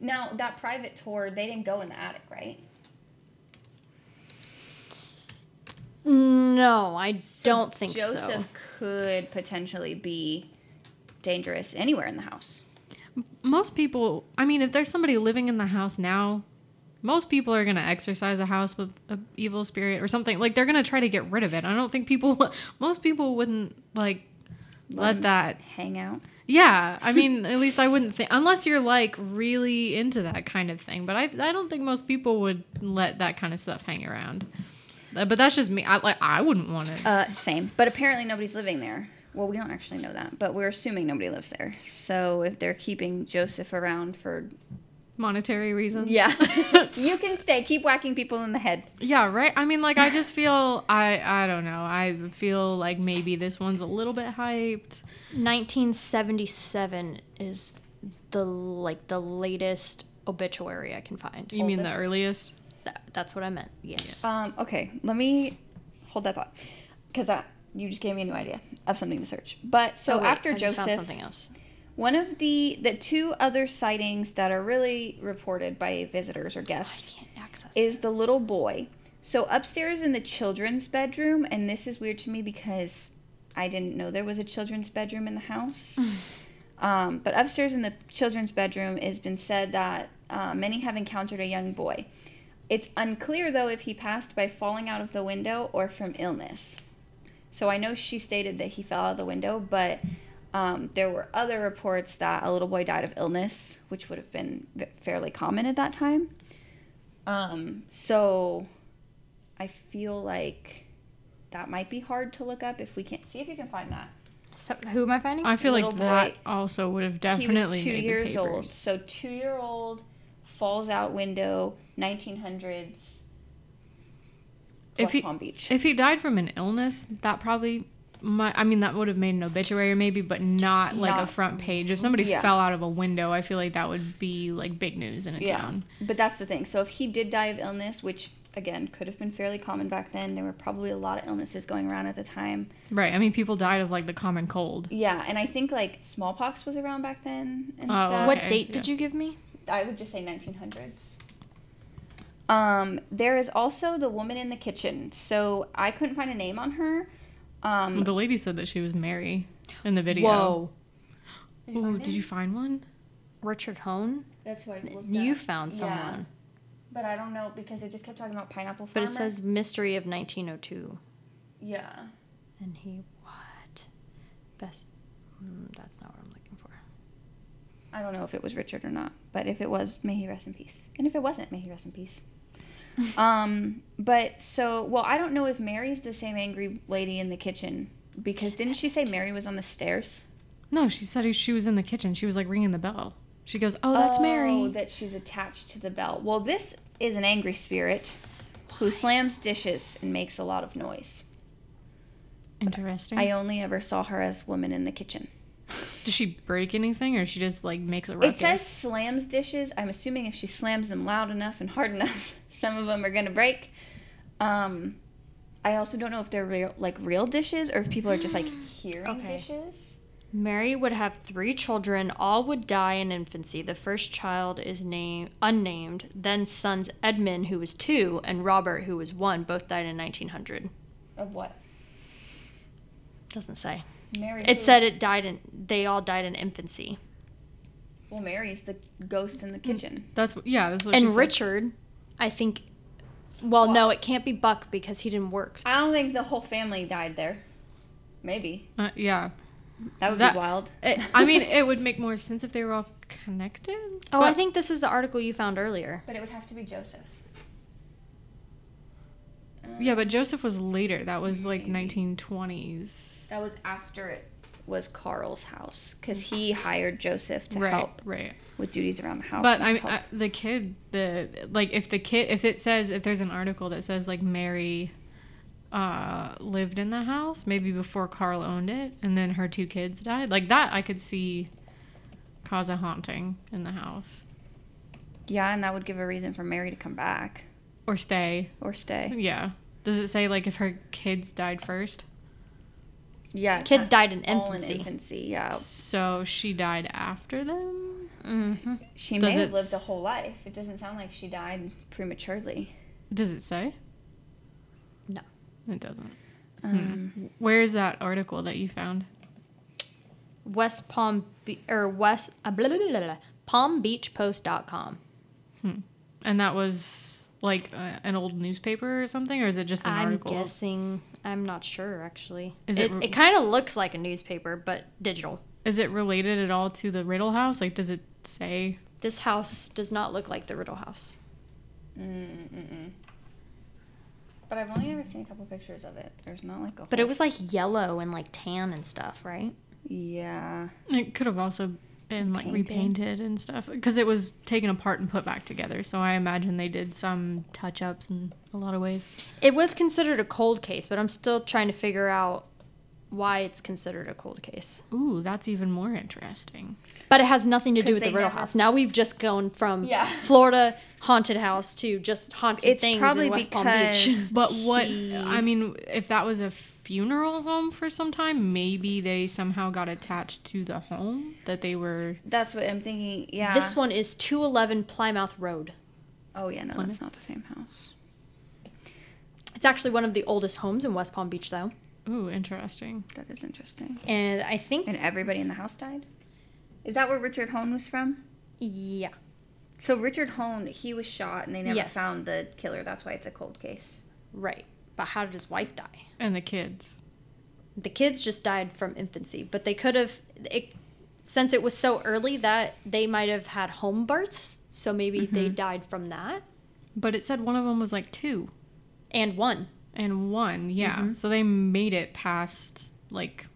now that private tour, they didn't go in the attic, right? No, I don't think so. Joseph could potentially be dangerous anywhere in the house. Most people, I mean, if there's somebody living in the house now, most people are going to exorcise a house with an evil spirit or something. Like, they're going to try to get rid of it. I don't think most people wouldn't, like, let that hang out. Yeah. I mean, at least I wouldn't think, unless you're, like, really into that kind of thing. But I don't think most people would let that kind of stuff hang around. But that's just me. I wouldn't want it. Same. But apparently nobody's living there. Well, we don't actually know that. But we're assuming nobody lives there. So if they're keeping Joseph around for... monetary reasons. Yeah. You can stay. Keep whacking people in the head. Yeah, right? I mean, like, I just feel, I don't know. I feel like maybe this one's a little bit hyped. 1977 is the latest obituary I can find. You mean the earliest? That's what I meant, yes. Okay, let me hold that thought. Because you just gave me a new idea of something to search. But so after Joseph, I found something else. One of the two other sightings that are really reported by visitors or guests the little boy. So upstairs in the children's bedroom, and this is weird to me because I didn't know there was a children's bedroom in the house. But upstairs in the children's bedroom, it's been said that many have encountered a young boy. It's unclear, though, if he passed by falling out of the window or from illness. So I know she stated that he fell out of the window, but there were other reports that a little boy died of illness, which would have been fairly common at that time. So I feel like that might be hard to look up if we can't. See if you can find that. So, who am I finding? I feel like that also would have definitely made the papers. He was 2 years old. So 2-year-old, falls out window, 1900s, Palm Beach. If he died from an illness, that probably that would have made an obituary maybe, but not a front page. If somebody fell out of a window, I feel like that would be like big news in a town. But that's the thing. So if he did die of illness, which again could have been fairly common back then, there were probably a lot of illnesses going around at the time. Right. I mean, people died of like the common cold. Yeah, and I think like smallpox was around back then and stuff. What date did you give me? I would just say 1900s. There is also the woman in the kitchen. So I couldn't find a name on her. The lady said that she was Mary in the video. Whoa. Did you find one? Richard Hone? That's who I looked at. You found someone. Yeah. But I don't know because it just kept talking about pineapple farmer. But it says mystery of 1902. Yeah. And he what? Best. That's not what I'm looking for. I don't know if it was Richard or not, but if it was, may he rest in peace. And if it wasn't, may he rest in peace. I don't know if Mary's the same angry lady in the kitchen, because didn't she say Mary was on the stairs? No, she said she was in the kitchen. She was, like, ringing the bell. She goes, that's Mary. Oh, that she's attached to the bell. Well, this is an angry spirit who slams dishes and makes a lot of noise. Interesting. But I only ever saw her as woman in the kitchen. Does she break anything, or she just, like, makes a ruckus? It says slams dishes. I'm assuming if she slams them loud enough and hard enough, some of them are going to break. I also don't know if they're real dishes, or if people are just, like, hearing dishes. Mary would have 3 children. All would die in infancy. The first child is unnamed. Then sons Edmund, who was 2, and Robert, who was 1, both died in 1900. Of what? Doesn't say. Mary, it said it died they all died in infancy. Well, Mary's the ghost in the kitchen. That's what she said. And Richard, I think, no, it can't be Buck because he didn't work. I don't think the whole family died there. Maybe. Yeah. That would be wild. It would make more sense if they were all connected. Oh, I think this is the article you found earlier. But it would have to be Joseph. Yeah, but Joseph was later. That was like 1920s. That was after it was Carl's house, because he hired Joseph to help with duties around the house. But I mean, if there's an article that says like Mary lived in the house maybe before Carl owned it, and then her 2 kids died, like that I could see cause a haunting in the house. Yeah, and that would give a reason for Mary to come back. Or stay. Yeah. Does it say, like, if her kids died first? Yeah. Kids died in infancy. All in infancy, yeah. So she died after them? Mm-hmm. She may have lived a whole life. It doesn't sound like she died prematurely. Does it say? No. It doesn't. Where is that article that you found? PalmBeachPost.com. And that was... like an old newspaper or something, or is it just an article? I'm guessing. I'm not sure, actually. It kind of looks like a newspaper, but digital. Is it related at all to the Riddle House? Like, does it say? This house does not look like the Riddle House. Mm-mm. But I've only ever seen a couple pictures of it. There's not like a whole... But it was like yellow and like tan and stuff, right? Yeah. It could have also and like repainted and stuff, because it was taken apart and put back together. So I imagine they did some touch-ups in a lot of ways. It was considered a cold case, but I'm still trying to figure out why it's considered a cold case. Ooh, that's even more interesting. But it has nothing to do with the Riddle House. Now we've just gone from Florida haunted house to just haunted things in West Palm Beach. But what, I mean, if that was a funeral home for some time, maybe they somehow got attached to the home that they were. That's what I'm thinking, yeah. This one is 211 Plymouth Road. Oh, yeah, no, Plymouth. That's not the same house. It's actually one of the oldest homes in West Palm Beach, though. Ooh, interesting. That is interesting. And I think... And everybody in the house died? Is that where Richard Hone was from? Yeah. So Richard Hone, he was shot, and they never found the killer. That's why it's a cold case. Right. But how did his wife die? And the kids. The kids just died from infancy. But they could have... Since it was so early, that they might have had home births. So maybe they died from that. But it said one of them was like 2. And 1. And 1, yeah. Mm-hmm. So they made it past, like,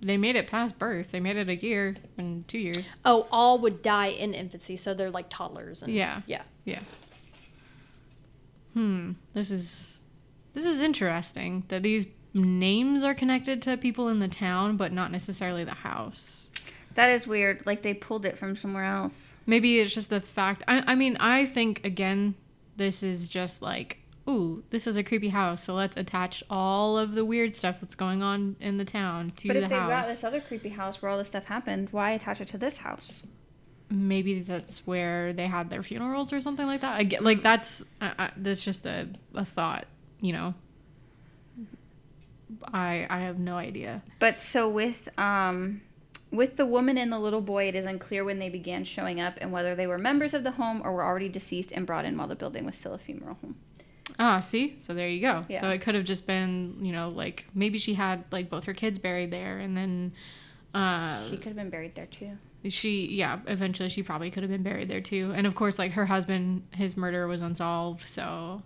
they made it past birth. They made it a year and 2 years. Oh, all would die in infancy, so they're, like, toddlers. And, yeah. This is interesting that these names are connected to people in the town, but not necessarily the house. That is weird. Like, they pulled it from somewhere else. Maybe it's just the fact. I mean, I think, again, this is just, like... Ooh, this is a creepy house, so let's attach all of the weird stuff that's going on in the town to the house. But if they got this other creepy house where all this stuff happened, why attach it to this house? Maybe that's where they had their funerals or something like that. I get, like, that's just a thought, you know. I have no idea. But so with the woman and the little boy, it is unclear when they began showing up and whether they were members of the home or were already deceased and brought in while the building was still a funeral home. Ah, see? So there you go. Yeah. So it could have just been, you know, like, maybe she had, like, both her kids buried there, and then... she could have been buried there, too. Eventually she probably could have been buried there, too. And, of course, like, her husband, his murder was unsolved, so,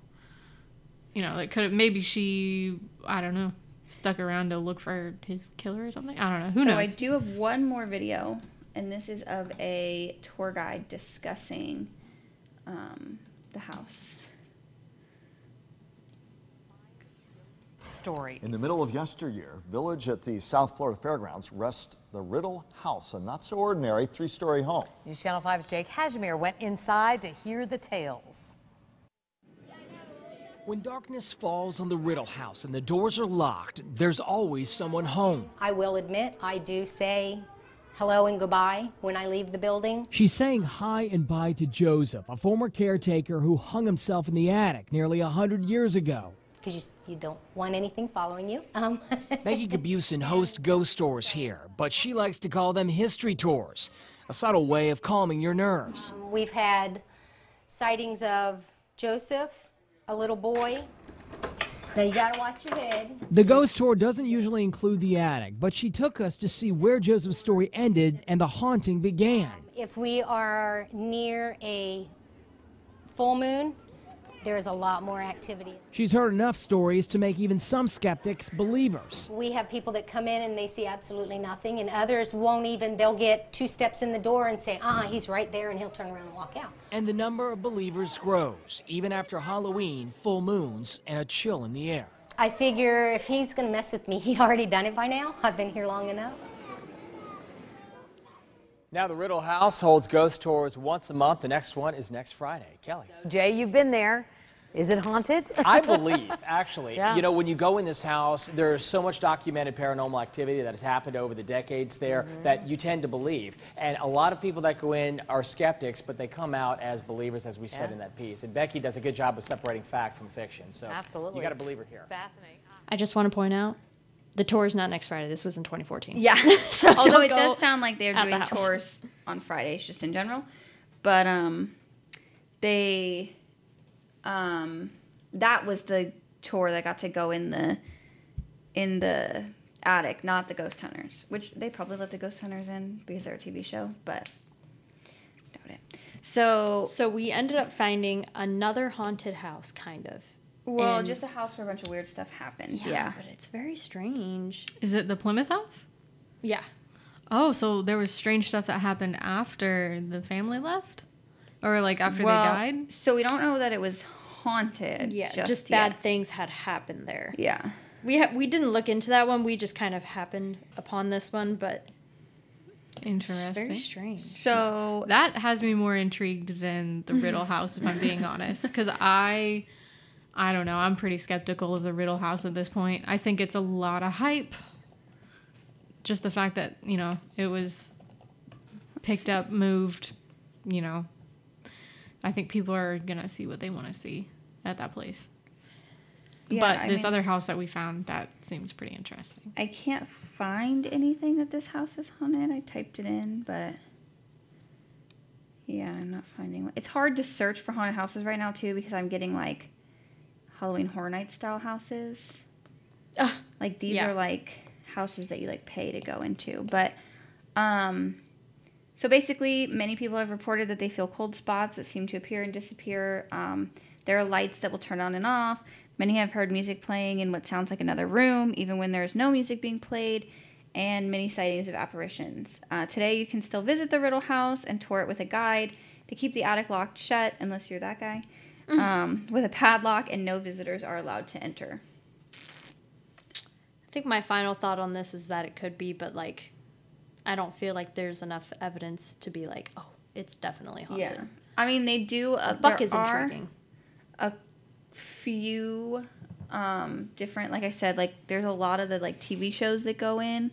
you know, like, maybe she, I don't know, stuck around to look for his killer or something? I don't know. Who knows? So I do have one more video, and this is of a tour guide discussing the house. Story. In the middle of yesteryear, village at the South Florida Fairgrounds rests the Riddle House, a not-so-ordinary 3-story home. News Channel 5's Jake Hashimer went inside to hear the tales. When darkness falls on the Riddle House and the doors are locked, there's always someone home. I will admit, I do say hello and goodbye when I leave the building. She's saying hi and bye to Joseph, a former caretaker who hung himself in the attic nearly 100 years ago. Because you don't want anything following you. Maggie Cabuson hosts ghost tours here, but she likes to call them history tours, a subtle way of calming your nerves. We've had sightings of Joseph, a little boy. Now you gotta watch your head. The ghost tour doesn't usually include the attic, but she took us to see where Joseph's story ended and the haunting began. If we are near a full moon, there is a lot more activity. She's heard enough stories to make even some skeptics believers. We have people that come in and they see absolutely nothing, and others won't even, they'll get 2 steps in the door and say, he's right there, and he'll turn around and walk out. And the number of believers grows, even after Halloween, full moons, and a chill in the air. I figure if he's gonna mess with me, he'd already done it by now. I've been here long enough. Now the Riddle House holds ghost tours once a month. The next one is next Friday. Kelly. Jay, you've been there. Is it haunted? I believe, actually. Yeah. You know, when you go in this house, there's so much documented paranormal activity that has happened over the decades there that you tend to believe. And a lot of people that go in are skeptics, but they come out as believers, as we said in that piece. And Becky does a good job of separating fact from fiction. So you got to believe her here. Fascinating. I just want to point out, the tour is not next Friday. This was in 2014. Yeah. So although it does sound like they're doing tours on Fridays, just in general. But that was the tour that got to go in the attic, not the ghost hunters. Which they probably let the ghost hunters in because they're a TV show, but doubt it. So we ended up finding another haunted house, kind of. Well, just a house where a bunch of weird stuff happened. Yeah, but it's very strange. Is it the Plymouth House? Yeah. Oh, so there was strange stuff that happened after the family left? Or, like, after they died? So we don't know that it was haunted. Yeah, just bad things had happened there. Yeah. We didn't look into that one. We just kind of happened upon this one, but... Interesting. It's very strange. So... That has me more intrigued than the Riddle House, if I'm being honest. Because I don't know. I'm pretty skeptical of the Riddle House at this point. I think it's a lot of hype. Just the fact that, you know, it was picked up, moved, you know. I think people are going to see what they want to see at that place. Yeah, but this other house that we found, that seems pretty interesting. I can't find anything that this house is haunted. I typed it in, but yeah, I'm not finding one. It's hard to search for haunted houses right now, too, because I'm getting, like, Halloween Horror Night style houses. Like, these are, like, houses that you, like, pay to go into. But, so basically, many people have reported that they feel cold spots that seem to appear and disappear. There are lights that will turn on and off. Many have heard music playing in what sounds like another room, even when there is no music being played, and many sightings of apparitions. Today, you can still visit the Riddle House and tour it with a guide. They keep the attic locked shut, unless you're that guy, with a padlock, and no visitors are allowed to enter. I think my final thought on this is that it could be, but, like, I don't feel like there's enough evidence to be like, oh, it's definitely haunted. Yeah. I mean, they do... Buck is intriguing. A few different, like I said, like, there's a lot of the, like, TV shows that go in,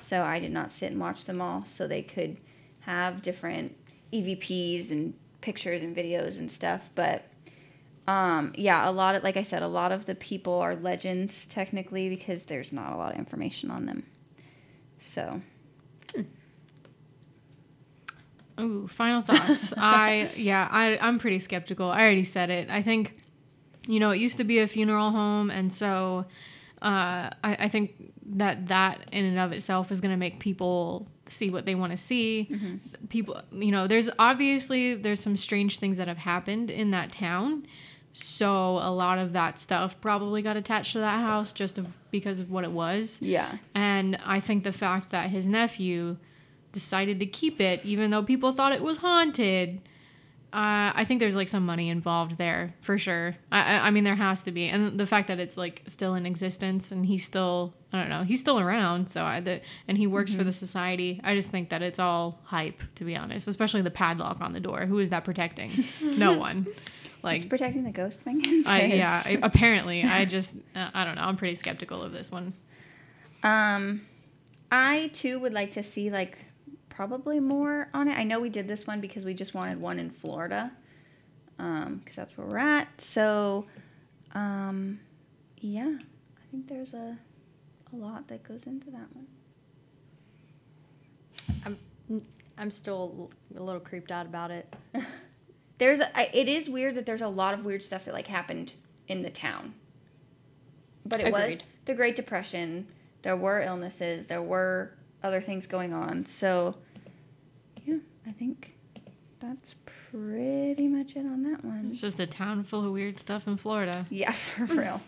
so I did not sit and watch them all, so they could have different EVPs and pictures and videos and stuff, but yeah, a lot of, like I said, a lot of the people are legends technically, because there's not a lot of information on them. So Ooh, final thoughts. I'm pretty skeptical. I already said it. I think, you know, it used to be a funeral home, and so I think that in and of itself is going to make people see what they want to see. Mm-hmm. People, you know, there's some strange things that have happened in that town, so a lot of that stuff probably got attached to that house just because of what it was. Yeah. And I think the fact that his nephew decided to keep it, even though people thought it was haunted... I think there's, like, some money involved there, for sure. I mean, there has to be. And the fact that it's, like, still in existence, and he's still, I don't know, he's still around, and he works for the society. I just think that it's all hype, to be honest, especially the padlock on the door. Who is that protecting? No one. Like, it's protecting the ghost thing? Apparently. I just, I don't know, I'm pretty skeptical of this one. I, too, would like to see, like, probably more on it. I know we did this one because we just wanted one in Florida, because that's where we're at. So, yeah, I think there's a lot that goes into that one. I'm still a little creeped out about it. It is weird that there's a lot of weird stuff that, like, happened in the town. But it was the Great Depression. There were illnesses. There were other things going on. So, yeah, I think that's pretty much it on that one. It's just a town full of weird stuff in Florida. Yeah, for real.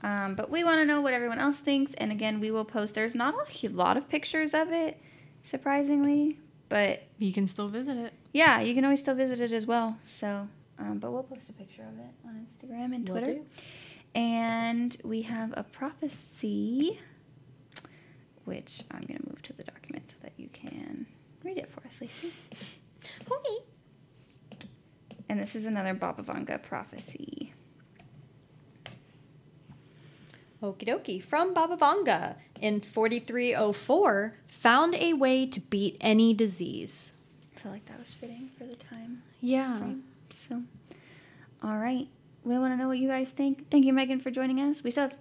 But we want to know what everyone else thinks, and again, we will post. There's not a lot of pictures of it, surprisingly, but... You can still visit it. Yeah, you can always still visit it as well. So, but we'll post a picture of it on Instagram and Twitter. We'll do. And we have a prophecy... which I'm going to move to the document so that you can read it for us, Laci. Okay. And this is another Baba Vanga prophecy. Okie dokie. From Baba Vanga in 4304, found a way to beat any disease. I feel like that was fitting for the time. Yeah. Frame, so, all right. We want to know what you guys think. Thank you, Meghan, for joining us. We still have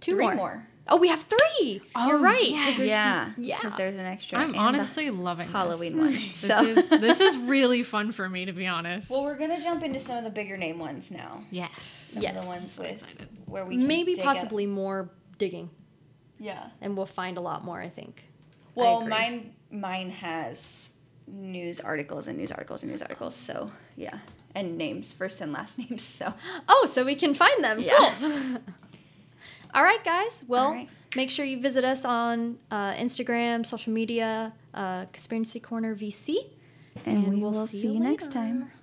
three more. Oh, we have three. Oh, you're right. Yes. Yeah. Because there's an extra. I'm honestly loving Halloween one. So. This is really fun for me, to be honest. Well, we're gonna jump into some of the bigger name ones now. Yes. Some of the ones so with where we can maybe possibly up. More digging. Yeah. And we'll find a lot more, I think. Well, mine has news articles. So yeah, and names, first and last names. So we can find them. Yeah. Cool. All right, guys. Well, Make sure you visit us on Instagram, social media, Conspiracy Corner VC. And we will see you next time.